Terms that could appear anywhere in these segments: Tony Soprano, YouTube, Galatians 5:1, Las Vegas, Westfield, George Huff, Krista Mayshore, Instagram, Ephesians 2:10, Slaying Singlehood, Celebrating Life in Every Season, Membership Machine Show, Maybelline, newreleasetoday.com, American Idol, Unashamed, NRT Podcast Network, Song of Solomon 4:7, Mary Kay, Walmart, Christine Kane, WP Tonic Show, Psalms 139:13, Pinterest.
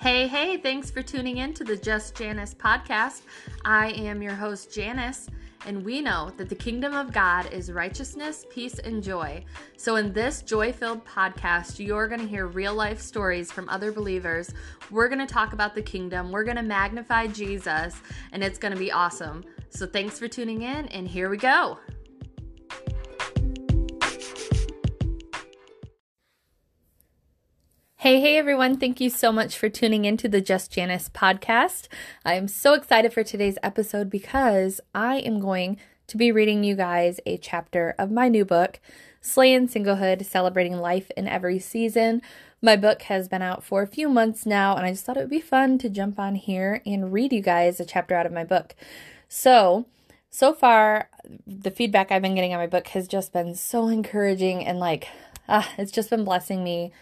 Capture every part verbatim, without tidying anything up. Hey, hey, thanks for tuning in to the Just Janice podcast. I am your host, Janice, and we know that the kingdom of God is righteousness, peace, and joy. So in this joy-filled podcast, you're going to hear real-life stories from other believers. We're going to talk about the kingdom. We're going to magnify Jesus, and it's going to be awesome. So thanks for tuning in, and here we go. Hey, hey, everyone. Thank you so much for tuning into the Just Janice podcast. I am so excited for today's episode because I am going to be reading you guys a chapter of my new book, Slaying Singlehood, Celebrating Life in Every Season. My book has been out for a few months now, and I just thought it would be fun to jump on here and read you guys a chapter out of my book. So, so far, the feedback I've been getting on my book has just been so encouraging and like, ah, it's just been blessing me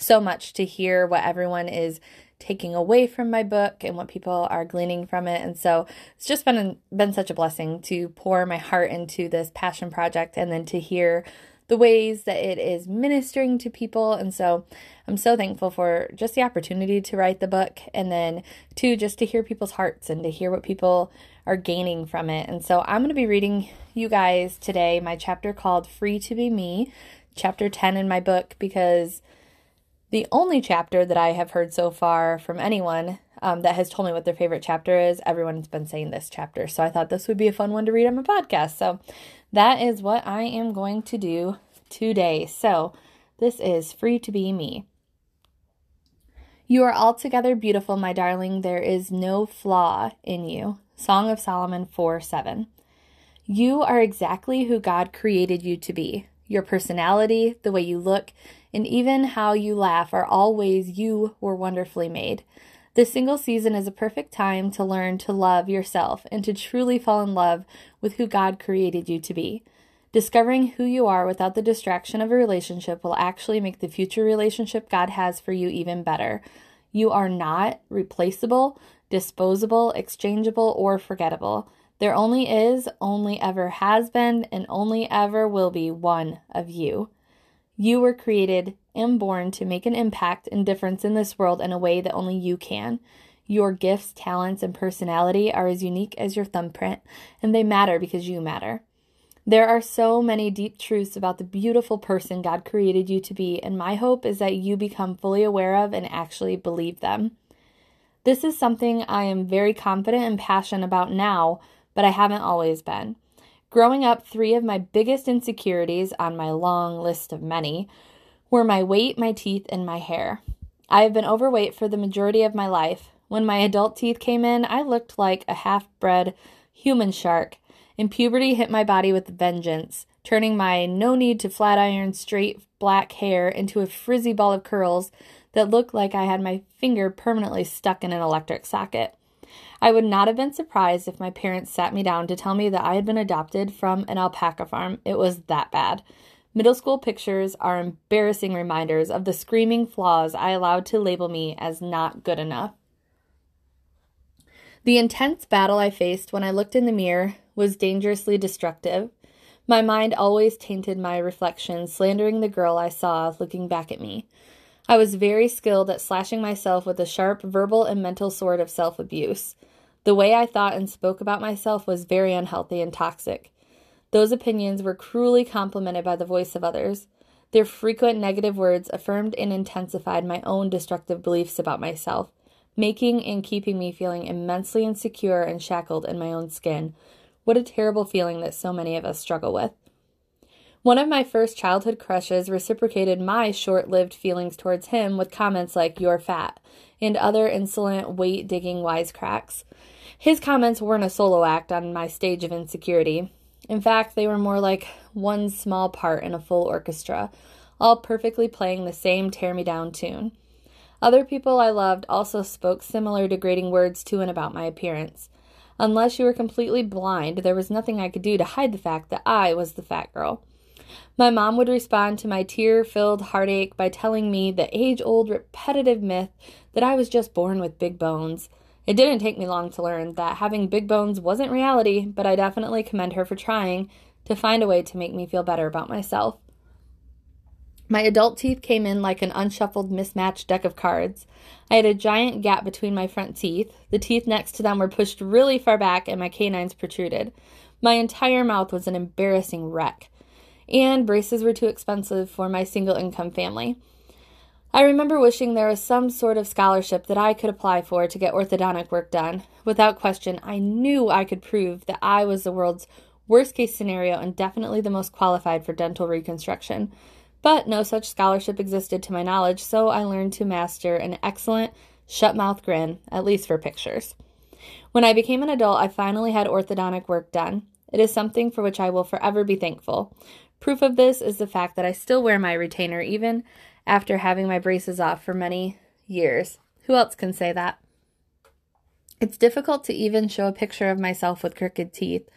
so much to hear what everyone is taking away from my book and what people are gleaning from it. And so it's just been been such a blessing to pour my heart into this passion project and then to hear the ways that it is ministering to people. And so I'm so thankful for just the opportunity to write the book and then to just to hear people's hearts and to hear what people are gaining from it. And so I'm going to be reading you guys today my chapter called Free to Be Me, chapter ten in my book, because the only chapter that I have heard so far from anyone um, that has told me what their favorite chapter is, everyone's been saying this chapter. So I thought this would be a fun one to read on my podcast. So that is what I am going to do today. So this is Free to Be Me. You are altogether beautiful, my darling. There is no flaw in you. Song of Solomon four seven. You are exactly who God created you to be. Your personality, the way you look, and even how you laugh are all ways you were wonderfully made. This single season is a perfect time to learn to love yourself and to truly fall in love with who God created you to be. Discovering who you are without the distraction of a relationship will actually make the future relationship God has for you even better. You are not replaceable, disposable, exchangeable, or forgettable. There only is, only ever has been, and only ever will be one of you. You were created and born to make an impact and difference in this world in a way that only you can. Your gifts, talents, and personality are as unique as your thumbprint, and they matter because you matter. There are so many deep truths about the beautiful person God created you to be, and my hope is that you become fully aware of and actually believe them. This is something I am very confident and passionate about now, but I haven't always been. Growing up, three of my biggest insecurities on my long list of many were my weight, my teeth, and my hair. I have been overweight for the majority of my life. When my adult teeth came in, I looked like a half-bred human shark, and puberty hit my body with vengeance, turning my no-need-to-flat-iron straight black hair into a frizzy ball of curls that looked like I had my finger permanently stuck in an electric socket. I would not have been surprised if my parents sat me down to tell me that I had been adopted from an alpaca farm. It was that bad. Middle school pictures are embarrassing reminders of the screaming flaws I allowed to label me as not good enough. The intense battle I faced when I looked in the mirror was dangerously destructive. My mind always tainted my reflection, slandering the girl I saw looking back at me. I was very skilled at slashing myself with a sharp verbal and mental sword of self-abuse. The way I thought and spoke about myself was very unhealthy and toxic. Those opinions were cruelly complemented by the voice of others. Their frequent negative words affirmed and intensified my own destructive beliefs about myself, making and keeping me feeling immensely insecure and shackled in my own skin. What a terrible feeling that so many of us struggle with. One of my first childhood crushes reciprocated my short-lived feelings towards him with comments like, "You're fat," and other insolent, weight-digging wisecracks. His comments weren't a solo act on my stage of insecurity. In fact, they were more like one small part in a full orchestra, all perfectly playing the same tear-me-down tune. Other people I loved also spoke similar degrading words to and about my appearance. Unless you were completely blind, there was nothing I could do to hide the fact that I was the fat girl. My mom would respond to my tear-filled heartache by telling me the age-old repetitive myth that I was just born with big bones. It didn't take me long to learn that having big bones wasn't reality, but I definitely commend her for trying to find a way to make me feel better about myself. My adult teeth came in like an unshuffled, mismatched deck of cards. I had a giant gap between my front teeth. The teeth next to them were pushed really far back and my canines protruded. My entire mouth was an embarrassing wreck. And braces were too expensive for my single-income family. I remember wishing there was some sort of scholarship that I could apply for to get orthodontic work done. Without question, I knew I could prove that I was the world's worst-case scenario and definitely the most qualified for dental reconstruction. But no such scholarship existed to my knowledge, so I learned to master an excellent shut-mouth grin, at least for pictures. When I became an adult, I finally had orthodontic work done. It is something for which I will forever be thankful. Proof of this is the fact that I still wear my retainer even after having my braces off for many years. Who else can say that? It's difficult to even show a picture of myself with crooked teeth.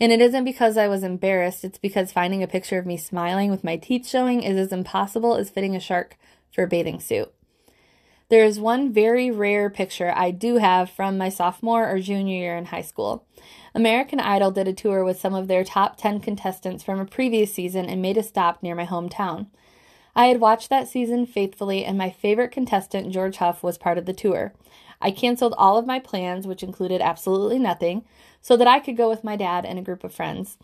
And it isn't because I was embarrassed, it's because finding a picture of me smiling with my teeth showing is as impossible as fitting a shark for a bathing suit. There is one very rare picture I do have from my sophomore or junior year in high school. American Idol did a tour with some of their top ten contestants from a previous season and made a stop near my hometown. I had watched that season faithfully, and my favorite contestant, George Huff, was part of the tour. I canceled all of my plans, which included absolutely nothing, so that I could go with my dad and a group of friends.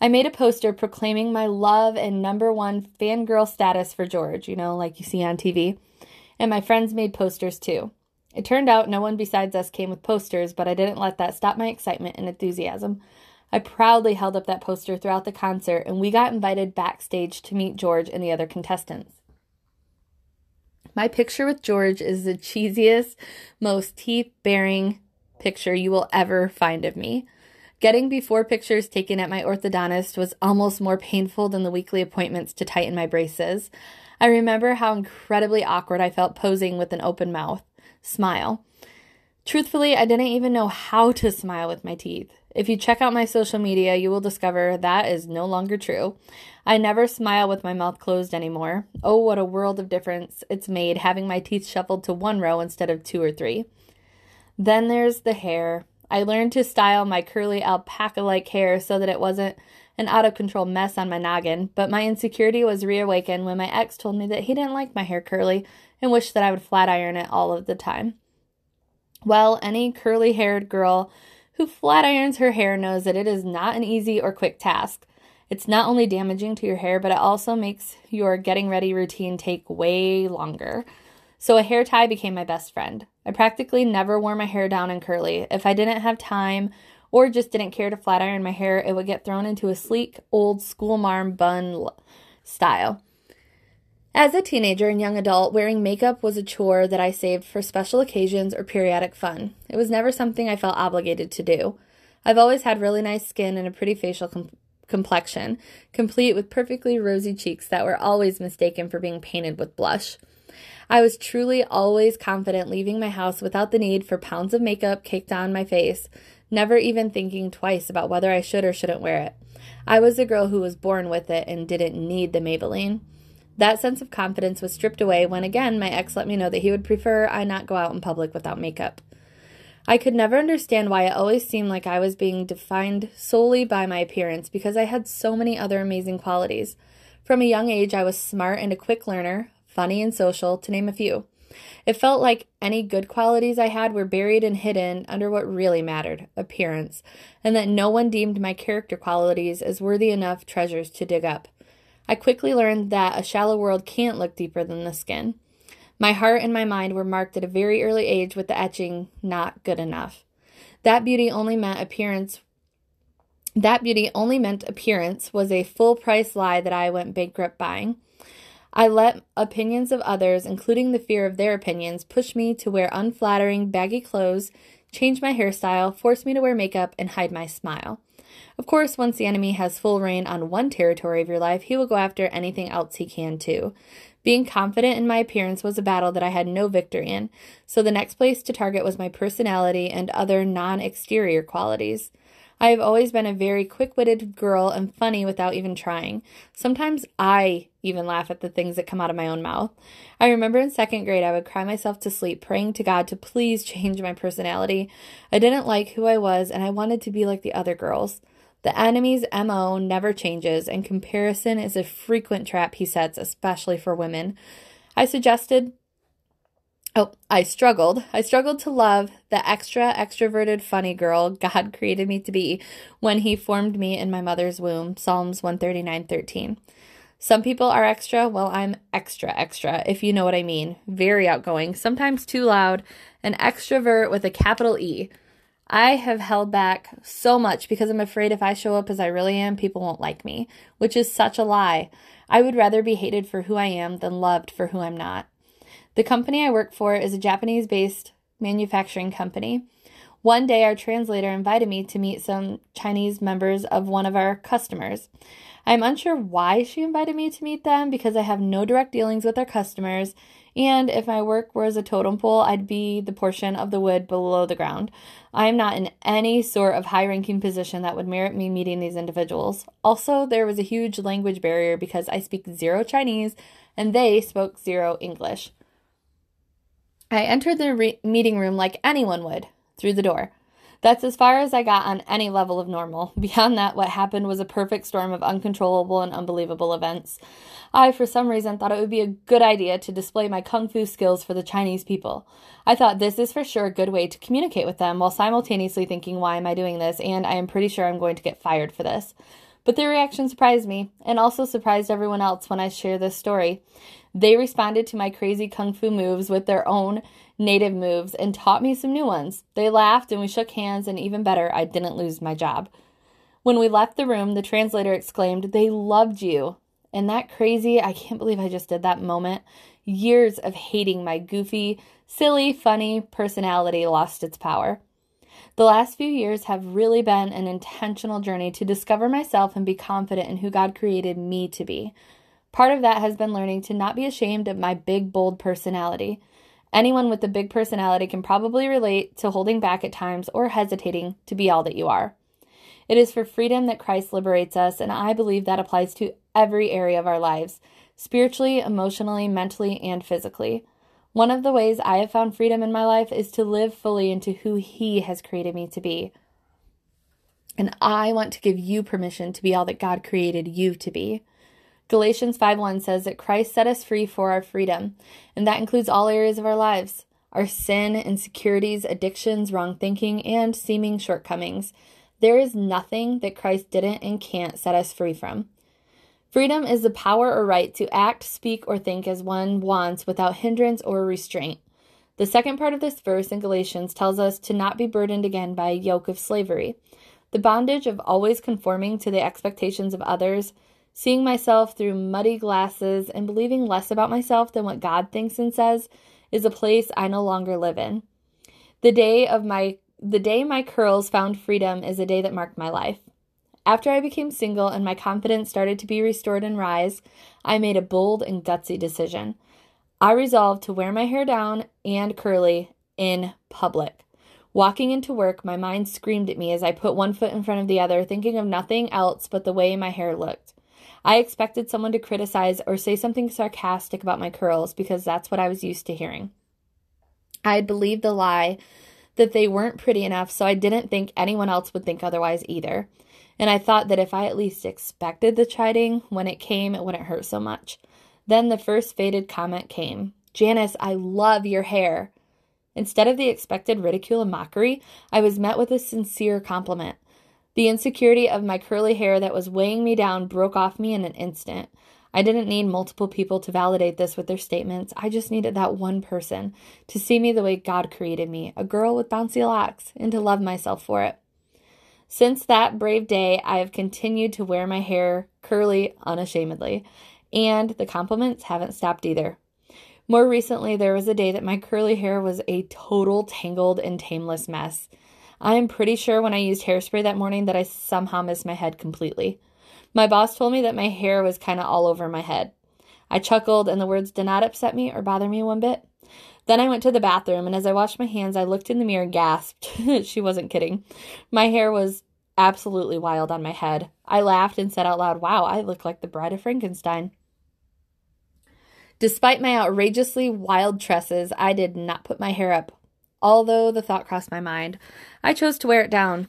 I made a poster proclaiming my love and number one fangirl status for George, you know, like you see on T V. And my friends made posters too. It turned out no one besides us came with posters, but I didn't let that stop my excitement and enthusiasm. I proudly held up that poster throughout the concert, and we got invited backstage to meet George and the other contestants. My picture with George is the cheesiest, most teeth-bearing picture you will ever find of me. Getting before pictures taken at my orthodontist was almost more painful than the weekly appointments to tighten my braces. I remember how incredibly awkward I felt posing with an open mouth smile. Truthfully, I didn't even know how to smile with my teeth. If you check out my social media, you will discover that is no longer true. I never smile with my mouth closed anymore. Oh, what a world of difference it's made having my teeth shuffled to one row instead of two or three. Then there's the hair. I learned to style my curly alpaca-like hair so that it wasn't an out-of-control mess on my noggin, but my insecurity was reawakened when my ex told me that he didn't like my hair curly and wished that I would flat iron it all of the time. Well, any curly-haired girl who flat irons her hair knows that it is not an easy or quick task. It's not only damaging to your hair, but it also makes your getting ready routine take way longer. So a hair tie became my best friend. I practically never wore my hair down and curly. If I didn't have time or just didn't care to flat iron my hair, it would get thrown into a sleek, old school marm bun style. As a teenager and young adult, wearing makeup was a chore that I saved for special occasions or periodic fun. It was never something I felt obligated to do. I've always had really nice skin and a pretty facial com- complexion, complete with perfectly rosy cheeks that were always mistaken for being painted with blush. I was truly always confident leaving my house without the need for pounds of makeup caked on my face, never even thinking twice about whether I should or shouldn't wear it. I was the girl who was born with it and didn't need the Maybelline. That sense of confidence was stripped away when, again, my ex let me know that he would prefer I not go out in public without makeup. I could never understand why it always seemed like I was being defined solely by my appearance because I had so many other amazing qualities. From a young age, I was smart and a quick learner, funny and social, to name a few. It felt like any good qualities I had were buried and hidden under what really mattered, appearance, and that no one deemed my character qualities as worthy enough treasures to dig up. I quickly learned that a shallow world can't look deeper than the skin. My heart and my mind were marked at a very early age with the etching, not good enough. That beauty only meant appearance. That beauty only meant appearance was a full price lie that I went bankrupt buying. I let opinions of others, including the fear of their opinions, push me to wear unflattering, baggy clothes, change my hairstyle, force me to wear makeup, and hide my smile. Of course, once the enemy has full reign on one territory of your life, he will go after anything else he can too. Being confident in my appearance was a battle that I had no victory in, so the next place to target was my personality and other non-exterior qualities. I have always been a very quick-witted girl and funny without even trying. Sometimes I even laugh at the things that come out of my own mouth. I remember in second grade I would cry myself to sleep, praying to God to please change my personality. I didn't like who I was, and I wanted to be like the other girls. The enemy's M O never changes, and comparison is a frequent trap he sets, especially for women. I suggested, oh, I struggled. I struggled to love the extra, extroverted, funny girl God created me to be when he formed me in my mother's womb, Psalms one thirty-nine thirteen. Some people are extra. Well, I'm extra, extra, if you know what I mean. Very outgoing, sometimes too loud, an extrovert with a capital E. I have held back so much because I'm afraid if I show up as I really am, people won't like me, which is such a lie. I would rather be hated for who I am than loved for who I'm not. The company I work for is a Japanese-based manufacturing company. One day, our translator invited me to meet some Chinese members of one of our customers. I'm unsure why she invited me to meet them because I have no direct dealings with our customers, and if my work was a totem pole, I'd be the portion of the wood below the ground. I am not in any sort of high-ranking position that would merit me meeting these individuals. Also, there was a huge language barrier because I speak zero Chinese and they spoke zero English. I entered the re- meeting room like anyone would, through the door. That's as far as I got on any level of normal. Beyond that, what happened was a perfect storm of uncontrollable and unbelievable events. I, for some reason, thought it would be a good idea to display my kung fu skills for the Chinese people. I thought this is for sure a good way to communicate with them while simultaneously thinking, why am I doing this? And I am pretty sure I'm going to get fired for this. But their reaction surprised me, and also surprised everyone else when I share this story. They responded to my crazy kung fu moves with their own native moves and taught me some new ones. They laughed and we shook hands, and even better, I didn't lose my job. When we left the room, the translator exclaimed, "They loved you." And that crazy, I can't believe I just did that moment, years of hating my goofy, silly, funny personality lost its power. The last few years have really been an intentional journey to discover myself and be confident in who God created me to be. Part of that has been learning to not be ashamed of my big, bold personality. Anyone with a big personality can probably relate to holding back at times or hesitating to be all that you are. It is for freedom that Christ liberates us, and I believe that applies to every area of our lives, spiritually, emotionally, mentally, and physically. One of the ways I have found freedom in my life is to live fully into who He has created me to be. And I want to give you permission to be all that God created you to be. Galatians five one says that Christ set us free for our freedom, and that includes all areas of our lives, our sin, insecurities, addictions, wrong thinking, and seeming shortcomings. There is nothing that Christ didn't and can't set us free from. Freedom is the power or right to act, speak, or think as one wants without hindrance or restraint. The second part of this verse in Galatians tells us to not be burdened again by a yoke of slavery. The bondage of always conforming to the expectations of others, seeing myself through muddy glasses, and believing less about myself than what God thinks and says is a place I no longer live in. The day of my the day my curls found freedom is a day that marked my life. After I became single and my confidence started to be restored and rise, I made a bold and gutsy decision. I resolved to wear my hair down and curly in public. Walking into work, my mind screamed at me as I put one foot in front of the other, thinking of nothing else but the way my hair looked. I expected someone to criticize or say something sarcastic about my curls because that's what I was used to hearing. I believed the lie that they weren't pretty enough, so I didn't think anyone else would think otherwise either. And I thought that if I at least expected the chiding, when it came, it wouldn't hurt so much. Then the first faded comment came. "Janice, I love your hair." Instead of the expected ridicule and mockery, I was met with a sincere compliment. The insecurity of my curly hair that was weighing me down broke off me in an instant. I didn't need multiple people to validate this with their statements. I just needed that one person to see me the way God created me, a girl with bouncy locks, and to love myself for it. Since that brave day, I have continued to wear my hair curly unashamedly, and the compliments haven't stopped either. More recently, there was a day that my curly hair was a total tangled and tameless mess. I am pretty sure when I used hairspray that morning that I somehow missed my head completely. My boss told me that my hair was kind of all over my head. I chuckled, and the words did not upset me or bother me one bit. Then I went to the bathroom, and as I washed my hands, I looked in the mirror and gasped. She wasn't kidding. My hair was absolutely wild on my head. I laughed and said out loud, "Wow, I look like the Bride of Frankenstein." Despite my outrageously wild tresses, I did not put my hair up, although the thought crossed my mind. I chose to wear it down.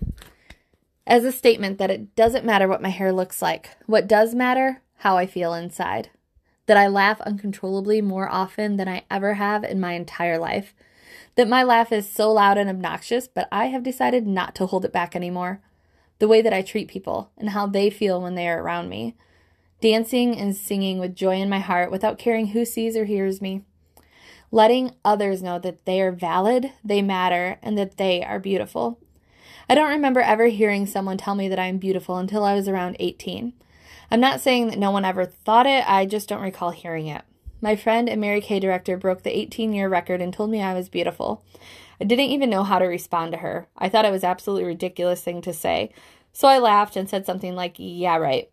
as a statement that it doesn't matter what my hair looks like. What does matter? How I feel inside. That I laugh uncontrollably more often than I ever have in my entire life. That my laugh is so loud and obnoxious, but I have decided not to hold it back anymore. The way that I treat people and how they feel when they are around me. Dancing and singing with joy in my heart without caring who sees or hears me. Letting others know that they are valid, they matter, and that they are beautiful. I don't remember ever hearing someone tell me that I'm beautiful until I was around eighteen. I'm not saying that no one ever thought it, I just don't recall hearing it. My friend and Mary Kay director broke the eighteen-year record and told me I was beautiful. I didn't even know how to respond to her. I thought it was an absolutely ridiculous thing to say. So I laughed and said something like, yeah, right.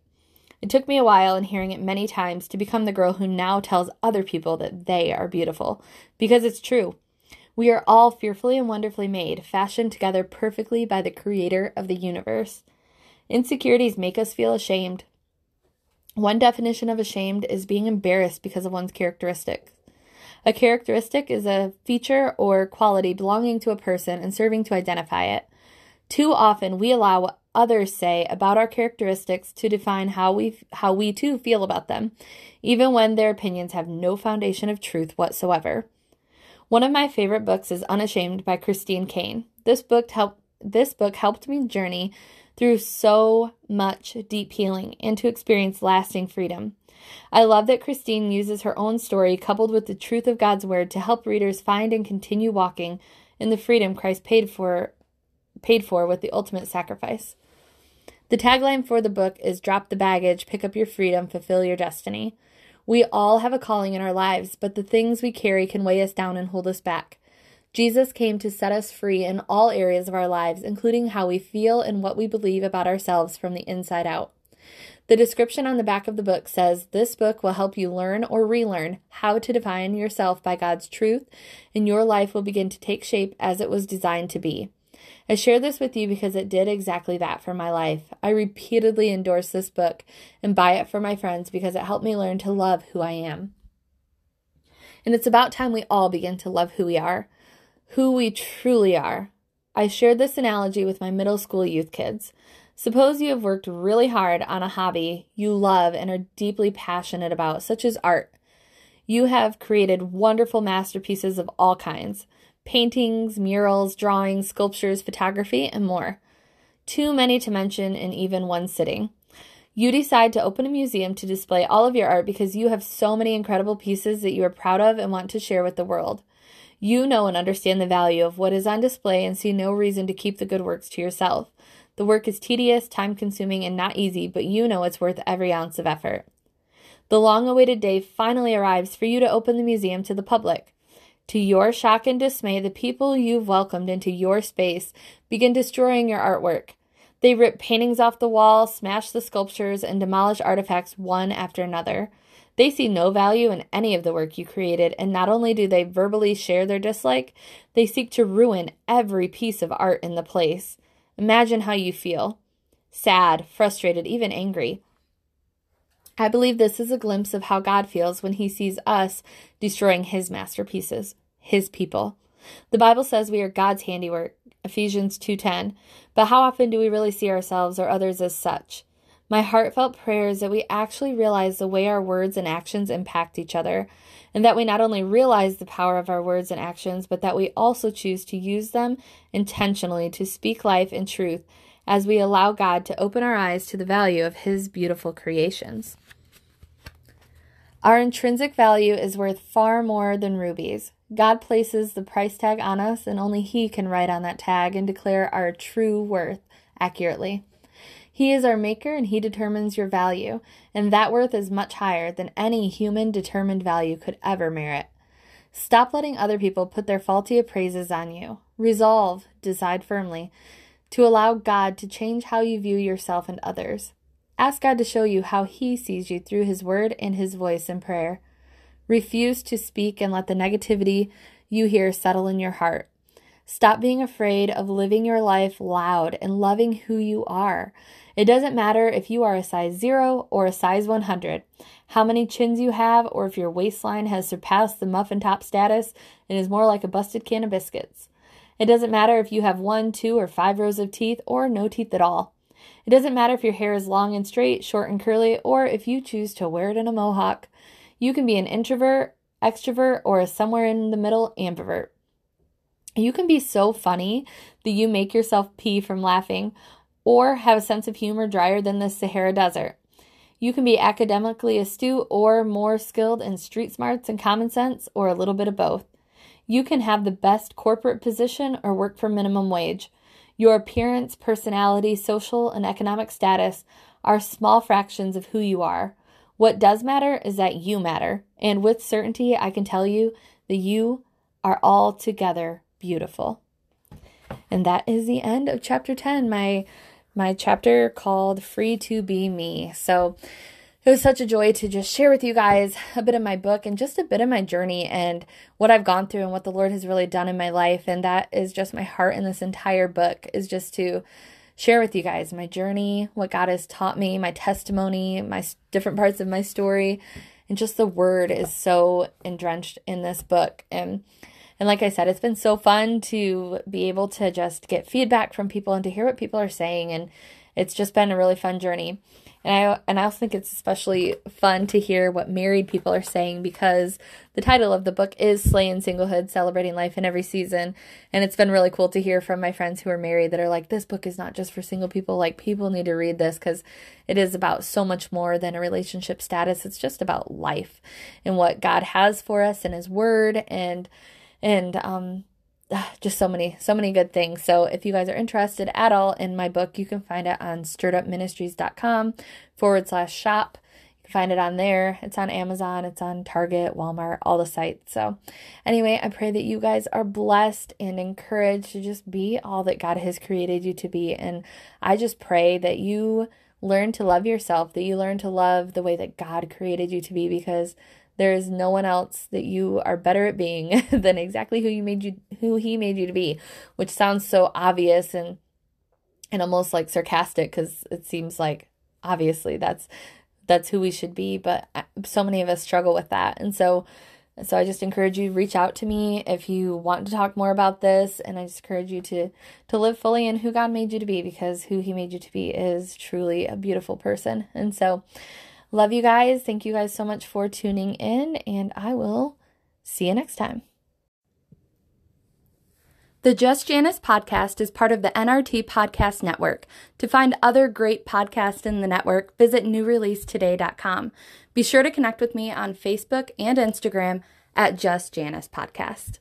It took me a while and hearing it many times to become the girl who now tells other people that they are beautiful. Because it's true. We are all fearfully and wonderfully made, fashioned together perfectly by the creator of the universe. Insecurities make us feel ashamed. One definition of ashamed is being embarrassed because of one's characteristics. A characteristic is a feature or quality belonging to a person and serving to identify it. Too often we allow what others say about our characteristics to define how we how we too feel about them, even when their opinions have no foundation of truth whatsoever. One of my favorite books is Unashamed by Christine Kane. This book helped this book helped me journey through so much deep healing and to experience lasting freedom. I love that Christine uses her own story coupled with the truth of God's word to help readers find and continue walking in the freedom Christ paid for paid for with the ultimate sacrifice. The tagline for the book is drop the baggage, pick up your freedom, fulfill your destiny. We all have a calling in our lives, but the things we carry can weigh us down and hold us back. Jesus came to set us free in all areas of our lives, including how we feel and what we believe about ourselves from the inside out. The description on the back of the book says, this book will help you learn or relearn how to define yourself by God's truth, and your life will begin to take shape as it was designed to be. I share this with you because it did exactly that for my life. I repeatedly endorse this book and buy it for my friends because it helped me learn to love who I am. And it's about time we all begin to love who we are, who we truly are. I shared this analogy with my middle school youth kids. Suppose you have worked really hard on a hobby you love and are deeply passionate about, such as art. You have created wonderful masterpieces of all kinds. Paintings, murals, drawings, sculptures, photography, and more. Too many to mention in even one sitting. You decide to open a museum to display all of your art because you have so many incredible pieces that you are proud of and want to share with the world. You know and understand the value of what is on display and see no reason to keep the good works to yourself. The work is tedious, time-consuming, and not easy, but you know it's worth every ounce of effort. The long-awaited day finally arrives for you to open the museum to the public. To your shock and dismay, the people you've welcomed into your space begin destroying your artwork. They rip paintings off the wall, smash the sculptures, and demolish artifacts one after another. They see no value in any of the work you created, and not only do they verbally share their dislike, they seek to ruin every piece of art in the place. Imagine how you feel. Sad, frustrated, even angry. I believe this is a glimpse of how God feels when he sees us destroying his masterpieces, his people. The Bible says we are God's handiwork, Ephesians two ten, but how often do we really see ourselves or others as such? My heartfelt prayer is that we actually realize the way our words and actions impact each other, and that we not only realize the power of our words and actions, but that we also choose to use them intentionally to speak life and truth as we allow God to open our eyes to the value of his beautiful creations. Our intrinsic value is worth far more than rubies. God places the price tag on us, and only he can write on that tag and declare our true worth accurately. He is our maker, and he determines your value, and that worth is much higher than any human-determined value could ever merit. Stop letting other people put their faulty appraises on you. Resolve, decide firmly, to allow God to change how you view yourself and others. Ask God to show you how he sees you through his word and his voice in prayer. Refuse to speak and let the negativity you hear settle in your heart. Stop being afraid of living your life loud and loving who you are. It doesn't matter if you are a size zero or a size one hundred, how many chins you have, or if your waistline has surpassed the muffin top status and is more like a busted can of biscuits. It doesn't matter if you have one, two, or five rows of teeth or no teeth at all. It doesn't matter if your hair is long and straight, short and curly, or if you choose to wear it in a mohawk. You can be an introvert, extrovert, or a somewhere in the middle ambivert. You can be so funny that you make yourself pee from laughing, or have a sense of humor drier than the Sahara Desert. You can be academically astute or more skilled in street smarts and common sense, or a little bit of both. You can have the best corporate position or work for minimum wage. Your appearance, personality, social, and economic status are small fractions of who you are. What does matter is that you matter. And with certainty, I can tell you that you are altogether beautiful. And that is the end of chapter ten, my my chapter called Free to Be Me. So it was such a joy to just share with you guys a bit of my book and just a bit of my journey and what I've gone through and what the Lord has really done in my life. And that is just my heart in this entire book, is just to share with you guys my journey, what God has taught me, my testimony, my different parts of my story. And just the Word is so drenched in this book. And And like I said, it's been so fun to be able to just get feedback from people and to hear what people are saying. And it's just been a really fun journey. And I and I also think it's especially fun to hear what married people are saying, because the title of the book is Slaying Singlehood, Celebrating Life in Every Season. And it's been really cool to hear from my friends who are married that are like, this book is not just for single people. Like, people need to read this, because it is about so much more than a relationship status. It's just about life and what God has for us and His Word, and And um, just so many, so many good things. So if you guys are interested at all in my book, you can find it on stirred up ministries dot com forward slash shop. You can find it on there. It's on Amazon. It's on Target, Walmart, all the sites. So anyway, I pray that you guys are blessed and encouraged to just be all that God has created you to be. And I just pray that you learn to love yourself, that you learn to love the way that God created you to be, because there is no one else that you are better at being than exactly who you made you who He made you to be, which sounds so obvious and and almost like sarcastic, because it seems like obviously that's that's who we should be, but so many of us struggle with that. And so so I just encourage you to reach out to me if you want to talk more about this, and I just encourage you to to live fully in who God made you to be, because who He made you to be is truly a beautiful person. And so love you guys. Thank you guys so much for tuning in, and I will see you next time. The Just Janice podcast is part of the N R T Podcast Network. To find other great podcasts in the network, visit new release today dot com. Be sure to connect with me on Facebook and Instagram at Just Janice Podcast.